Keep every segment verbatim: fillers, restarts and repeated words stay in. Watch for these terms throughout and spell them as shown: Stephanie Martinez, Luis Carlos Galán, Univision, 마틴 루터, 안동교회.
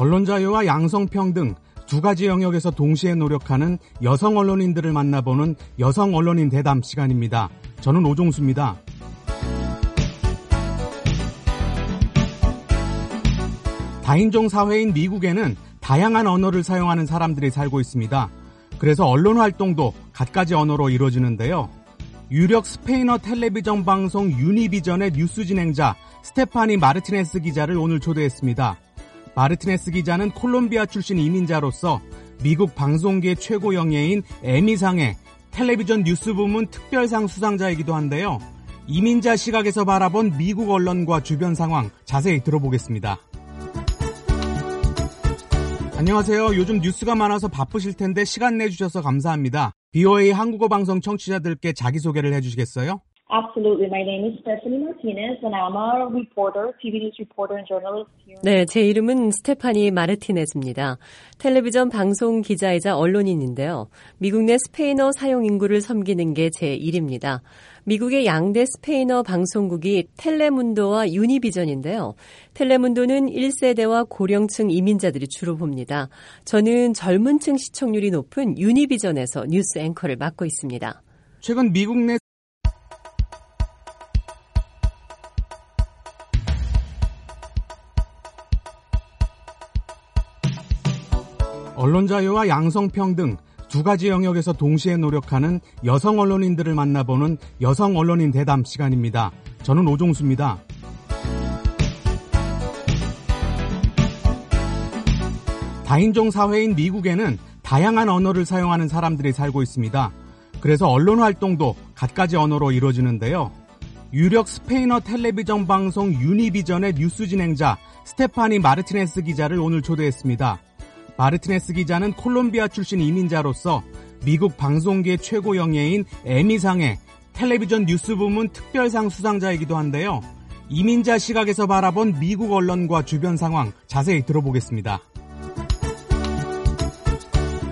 언론 자유와 양성평등 두 가지 영역에서 동시에 노력하는 여성 언론인들을 만나보는 여성 언론인 대담 시간입니다. 저는 오종수입니다. 다인종 사회인 미국에는 다양한 언어를 사용하는 사람들이 살고 있습니다. 그래서 언론 활동도 갖가지 언어로 이루어지는데요. 유력 스페인어 텔레비전 방송 유니비전의 뉴스 진행자 스테파니 마르티네스 기자를 오늘 초대했습니다. 마르티네스 기자는 콜롬비아 출신 이민자로서 미국 방송계 최고 영예인 에미상의 텔레비전 뉴스 부문 특별상 수상자이기도 한데요. 이민자 시각에서 바라본 미국 언론과 주변 상황 자세히 들어보겠습니다. 안녕하세요. 요즘 뉴스가 많아서 바쁘실 텐데 시간 내주셔서 감사합니다. 브이오에이 한국어 방송 청취자들께 자기소개를 해주시겠어요? Absolutely. My name is Stephanie Martinez and I'm a reporter, 티비 news reporter and journalist here. 네, 제 이름은 스테파니 마르티네즈입니다. 텔레비전 방송 기자이자 언론인인데요. 미국 내 스페인어 사용 인구를 섬기는 게 제 일입니다. 미국의 양대 스페인어 방송국이 텔레문도와 유니비전인데요. 텔레문도는 일 세대와 고령층 이민자들이 주로 봅니다. 저는 젊은 층 시청률이 높은 유니비전에서 뉴스 앵커를 맡고 있습니다. 최근 미국 내 언론 자유와 양성평등 두 가지 영역에서 동시에 노력하는 여성 언론인들을 만나보는 여성 언론인 대담 시간입니다. 저는 오종수입니다. 다인종 사회인 미국에는 다양한 언어를 사용하는 사람들이 살고 있습니다. 그래서 언론 활동도 갖가지 언어로 이루어지는데요. 유력 스페인어 텔레비전 방송 유니비전의 뉴스 진행자 스테파니 마르티네스 기자를 오늘 초대했습니다. 마르티네스 기자는 콜롬비아 출신 이민자로서 미국 방송계 최고 영예인 에미상의 텔레비전 뉴스 부문 특별상 수상자이기도 한데요. 이민자 시각에서 바라본 미국 언론과 주변 상황 자세히 들어보겠습니다.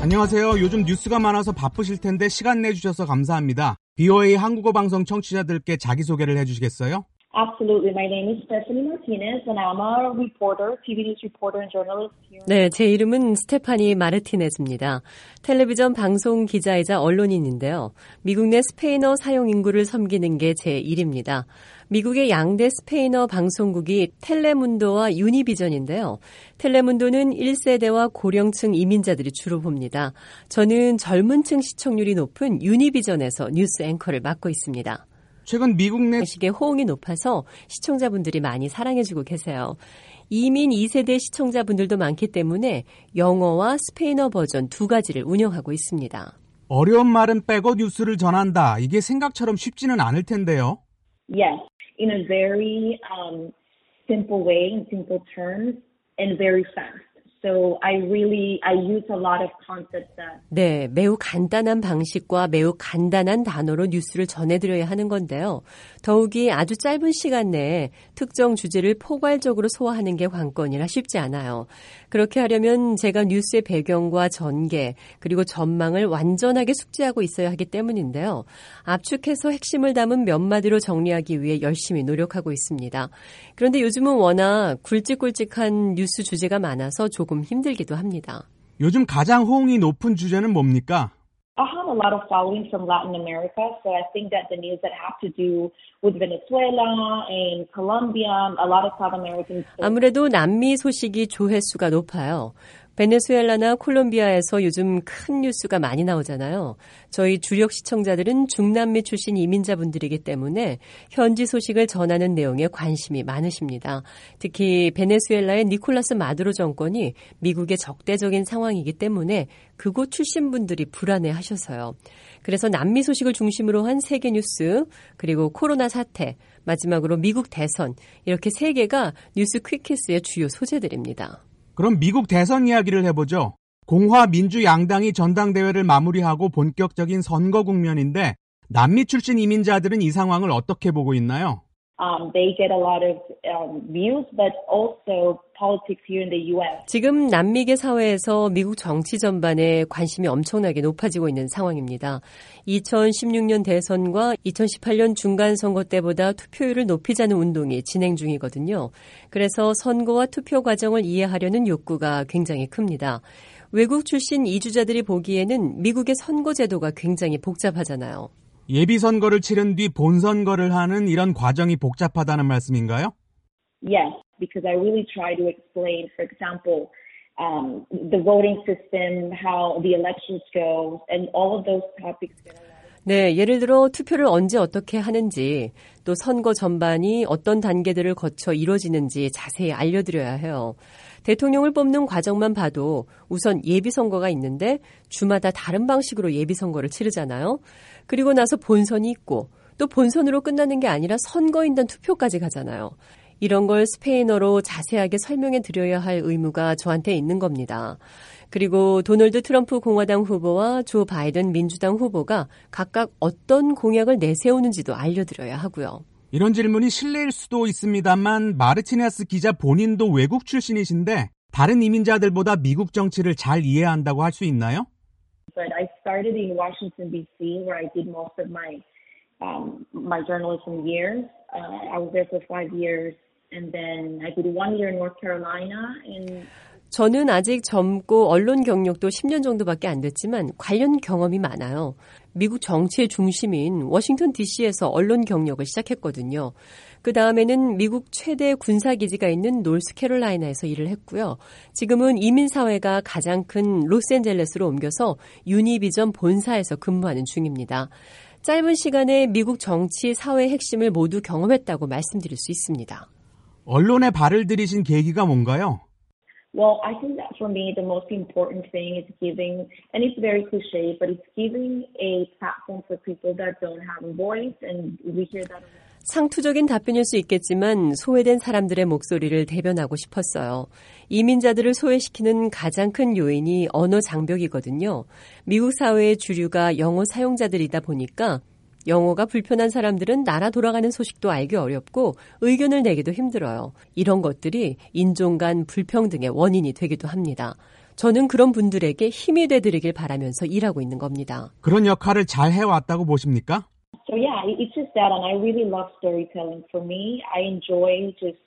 안녕하세요. 요즘 뉴스가 많아서 바쁘실 텐데 시간 내주셔서 감사합니다. 브이오에이 한국어 방송 청취자들께 자기소개를 해주시겠어요? Absolutely. My name is Stephanie Martinez and I'm a reporter, 티비 news reporter and journalist here. 네, 제 이름은 스테파니 마르티네즈입니다. 텔레비전 방송 기자이자 언론인인데요. 미국 내 스페인어 사용 인구를 섬기는 게 제 일입니다. 미국의 양대 스페인어 방송국이 텔레문도와 유니비전인데요. 텔레문도는 일 세대와 고령층 이민자들이 주로 봅니다. 저는 젊은 층 시청률이 높은 유니비전에서 뉴스 앵커를 맡고 있습니다. 최근 미국 내 시계 호응이 높아서 시청자분들이 많이 사랑해주고 계세요. 이민 이 세대 시청자분들도 많기 때문에 영어와 스페인어 버전 두 가지를 운영하고 있습니다. 어려운 말은 빼고 뉴스를 전한다. 이게 생각처럼 쉽지는 않을 텐데요. Yes, in a very um, simple way, in simple terms, and very fast. So I really, I use a lot of concepts that... 네, 매우 간단한 방식과 매우 간단한 단어로 뉴스를 전해드려야 하는 건데요. 더욱이 아주 짧은 시간 내에 특정 주제를 포괄적으로 소화하는 게 관건이라 쉽지 않아요. 그렇게 하려면 제가 뉴스의 배경과 전개 그리고 전망을 완전하게 숙지하고 있어야 하기 때문인데요. 압축해서 핵심을 담은 몇 마디로 정리하기 위해 열심히 노력하고 있습니다. 그런데 요즘은 워낙 굵직굵직한 뉴스 주제가 많아서 조금 힘들기도 합니다. 요즘 가장 호응이 높은 주제는 뭡니까? I have a lot of following from Latin America, so I think that the news that have to do with Venezuela and Colombia, a lot of South American. 아무래도 남미 소식이 조회수가 높아요. 베네수엘라나 콜롬비아에서 요즘 큰 뉴스가 많이 나오잖아요. 저희 주력 시청자들은 중남미 출신 이민자분들이기 때문에 현지 소식을 전하는 내용에 관심이 많으십니다. 특히 베네수엘라의 니콜라스 마두로 정권이 미국의 적대적인 상황이기 때문에 그곳 출신 분들이 불안해하셔서요. 그래서 남미 소식을 중심으로 한 세계 뉴스, 그리고 코로나 사태, 마지막으로 미국 대선, 이렇게 세 개가 뉴스 퀵키스의 주요 소재들입니다. 그럼 미국 대선 이야기를 해보죠. 공화 민주 양당이 전당대회를 마무리하고 본격적인 선거 국면인데 남미 출신 이민자들은 이 상황을 어떻게 보고 있나요? Um, they get a lot of um, views, but also politics here in the U S. 지금 남미계 사회에서 미국 정치 전반에 관심이 엄청나게 높아지고 있는 상황입니다. 이천십육 년 대선과 이천십팔 년 중간 선거 때보다 투표율을 높이자는 운동이 진행 중이거든요. 그래서 선거와 투표 과정을 이해하려는 욕구가 굉장히 큽니다. 외국 출신 이주자들이 보기에는 미국의 선거 제도가 굉장히 복잡하잖아요. 예비선거를 치른 뒤 본선거를 하는 이런 과정이 복잡하다는 말씀인가요? Yes, because I really try to explain, for example, um, the voting system, how the elections go, and all of those topics. 네, 예를 들어 투표를 언제 어떻게 하는지, 또 선거 전반이 어떤 단계들을 거쳐 이루어지는지 자세히 알려드려야 해요. 대통령을 뽑는 과정만 봐도 우선 예비선거가 있는데 주마다 다른 방식으로 예비선거를 치르잖아요. 그리고 나서 본선이 있고 또 본선으로 끝나는 게 아니라 선거인단 투표까지 가잖아요. 이런 걸 스페인어로 자세하게 설명해 드려야 할 의무가 저한테 있는 겁니다. 그리고 도널드 트럼프 공화당 후보와 조 바이든 민주당 후보가 각각 어떤 공약을 내세우는지도 알려드려야 하고요. 이런 질문이 실례일 수도 있습니다만 마르티네스 기자 본인도 외국 출신이신데 다른 이민자들보다 미국 정치를 잘 이해한다고 할 수 있나요? But I started in Washington D C where I did most of my um, my journalism years. Uh, I was there for five years and then I did one year in North Carolina. And... 저는 아직 젊고 언론 경력도 십 년 정도밖에 안 됐지만 관련 경험이 많아요. 미국 정치의 중심인 워싱턴 디씨에서 언론 경력을 시작했거든요. 그 다음에는 미국 최대 군사기지가 있는 노스캐롤라이나에서 일을 했고요. 지금은 이민사회가 가장 큰 로스앤젤레스로 옮겨서 유니비전 본사에서 근무하는 중입니다. 짧은 시간에 미국 정치, 사회의 핵심을 모두 경험했다고 말씀드릴 수 있습니다. 언론에 발을 들이신 계기가 뭔가요? Well, I think that for me the most important thing is giving, and it's very cliche, but it's giving a platform for people that don't have a voice, and we hear that. 상투적인 답변일 수 있겠지만 소외된 사람들의 목소리를 대변하고 싶었어요. 이민자들을 소외시키는 가장 큰 요인이 언어 장벽이거든요. 미국 사회의 주류가 영어 사용자들이다 보니까 영어가 불편한 사람들은 나라 돌아가는 소식도 알기 어렵고 의견을 내기도 힘들어요. 이런 것들이 인종 간 불평등의 원인이 되기도 합니다. 저는 그런 분들에게 힘이 되드리길 바라면서 일하고 있는 겁니다. 그런 역할을 잘 해왔다고 보십니까? So yeah, it's just that, and I really love storytelling. For me, I enjoy just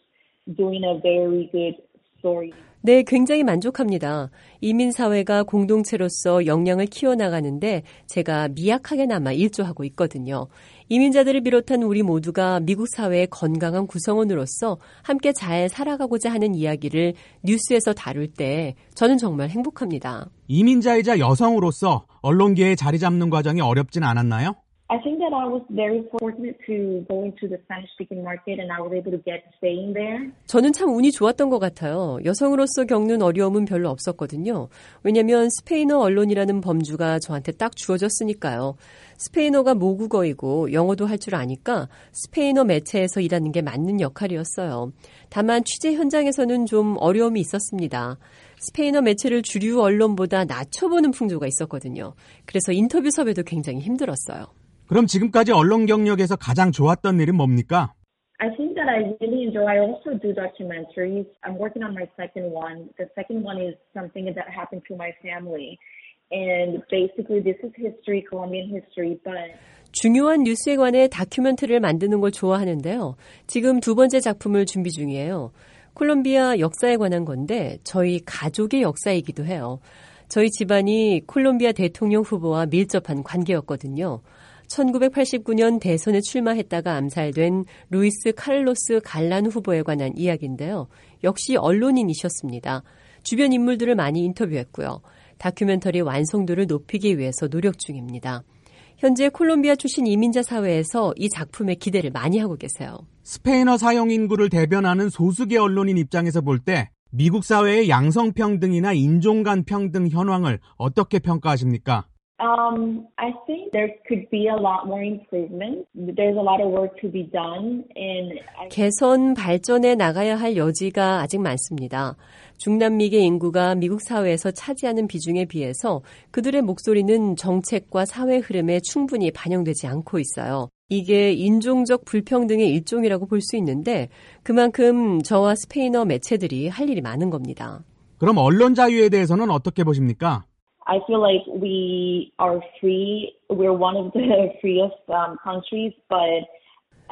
doing a very good story. 네, 굉장히 만족합니다. 이민사회가 공동체로서 역량을 키워나가는데 제가 미약하게나마 일조하고 있거든요. 이민자들을 비롯한 우리 모두가 미국 사회의 건강한 구성원으로서 함께 잘 살아가고자 하는 이야기를 뉴스에서 다룰 때 저는 정말 행복합니다. 이민자이자 여성으로서 언론계에 자리 잡는 과정이 어렵진 않았나요? I think that I was very fortunate to go into the Spanish-speaking market, and I was able to get staying there. 저는 참 운이 좋았던 것 같아요. 여성으로서 겪는 어려움은 별로 없었거든요. 왜냐하면 스페인어 언론이라는 범주가 저한테 딱 주어졌으니까요. 스페인어가 모국어이고 영어도 할 줄 아니까 스페인어 매체에서 일하는 게 맞는 역할이었어요. 다만 취재 현장에서는 좀 어려움이 있었습니다. 스페인어 매체를 주류 언론보다 낮춰보는 풍조가 있었거든요. 그래서 인터뷰 섭외도 굉장히 힘들었어요. 그럼 지금까지 언론 경력에서 가장 좋았던 일은 뭡니까? I think that I really enjoy. I also do documentaries. I'm working on my second one. The second one is something that happened to my family. And basically this is history, Colombian history, but 중요한 뉴스에 관해 다큐멘터리를 만드는 걸 좋아하는데요. 지금 두 번째 작품을 준비 중이에요. 콜롬비아 역사에 관한 건데 저희 가족의 역사이기도 해요. 저희 집안이 콜롬비아 대통령 후보와 밀접한 관계였거든요. 천구백팔십구 년 대선에 출마했다가 암살된 루이스 카를로스 갈란 후보에 관한 이야기인데요. 역시 언론인이셨습니다. 주변 인물들을 많이 인터뷰했고요. 다큐멘터리 완성도를 높이기 위해서 노력 중입니다. 현재 콜롬비아 출신 이민자 사회에서 이 작품에 기대를 많이 하고 계세요. 스페인어 사용 인구를 대변하는 소수계 언론인 입장에서 볼 때 미국 사회의 양성평등이나 인종 간 평등 현황을 어떻게 평가하십니까? Um, I think there could be a lot more improvement. There's a lot of work to be done. And I... 개선, 발전에 나가야 할 여지가 아직 많습니다. 중남미계 인구가 미국 사회에서 차지하는 비중에 비해서 그들의 목소리는 정책과 사회 흐름에 충분히 반영되지 않고 있어요. 이게 인종적 불평등의 일종이라고 볼 수 있는데 그만큼 저와 스페인어 매체들이 할 일이 많은 겁니다. 그럼 언론 자유에 대해서는 어떻게 보십니까? I feel like we are free. We're one of the freest um, countries, but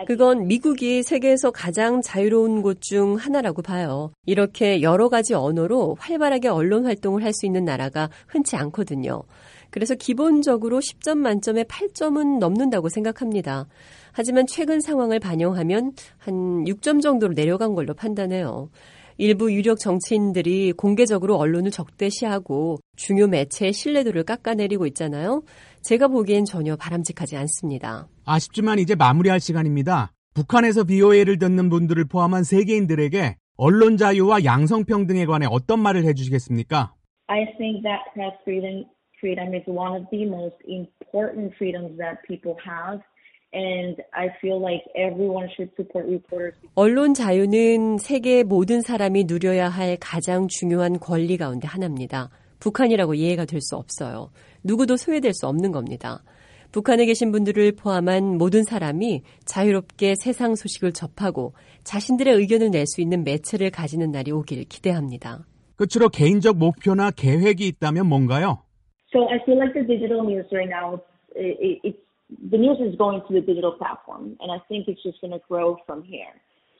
그건 미국이 세계에서 가장 자유로운 곳 중 하나라고 봐요. 이렇게 여러 가지 언어로 활발하게 언론 활동을 할 수 있는 나라가 흔치 않거든요. 그래서 기본적으로 십 점 만점에 팔 점은 넘는다고 생각합니다. 하지만 최근 상황을 반영하면 한 육 점 정도로 내려간 걸로 판단해요. 일부 유력 정치인들이 공개적으로 언론을 적대시하고 중요 매체의 신뢰도를 깎아내리고 있잖아요. 제가 보기엔 전혀 바람직하지 않습니다. 아쉽지만 이제 마무리할 시간입니다. 북한에서 브이오에이를 듣는 분들을 포함한 세계인들에게 언론 자유와 양성평등에 관해 어떤 말을 해주시겠습니까? I think that press freedom, freedom is one of the most important freedoms that people have. And I feel like everyone should support reporters. 언론 자유는 세계 모든 사람이 누려야 할 가장 중요한 권리 가운데 하나입니다. 북한이라고 이해가 될 수 없어요. 누구도 소외될 수 없는 겁니다. 북한에 계신 분들을 포함한 모든 사람이 자유롭게 세상 소식을 접하고 자신들의 의견을 낼 수 있는 매체를 가지는 날이 오길 기대합니다. 끝으로 개인적 목표나 계획이 있다면 뭔가요? So I feel like the digital news right now, it's the news is going to the digital platform, and I think it's just going to grow from here.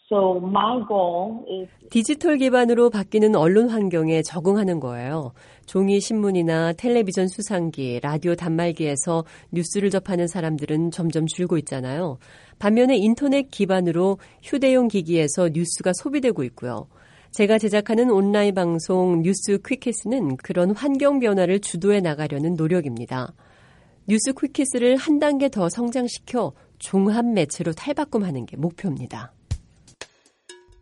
So my goal is 디지털 기반으로 바뀌는 언론 환경에 적응하는 거예요. 종이 신문이나 텔레비전 수상기, 라디오 단말기에서 뉴스를 접하는 사람들은 점점 줄고 있잖아요. 반면에 인터넷 기반으로 휴대용 기기에서 뉴스가 소비되고 있고요. 제가 제작하는 온라인 방송 뉴스 퀵캐스는 그런 환경 변화를 주도해 나가려는 노력입니다. 뉴스 퀵키스를 한 단계 더 성장시켜 종합 매체로 탈바꿈하는 게 목표입니다.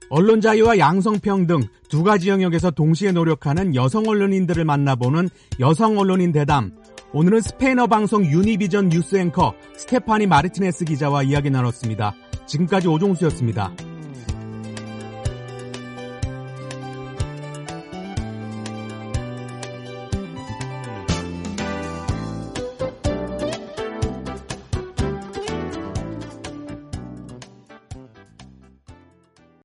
언론 자유와 양성평등 두 가지 영역에서 동시에 노력하는 여성 언론인들을 만나보는 여성 언론인 대담. 오늘은 스페인어 방송 유니비전 뉴스 앵커 스테파니 마르티네스 기자와 이야기 나눴습니다. 지금까지 오종수였습니다.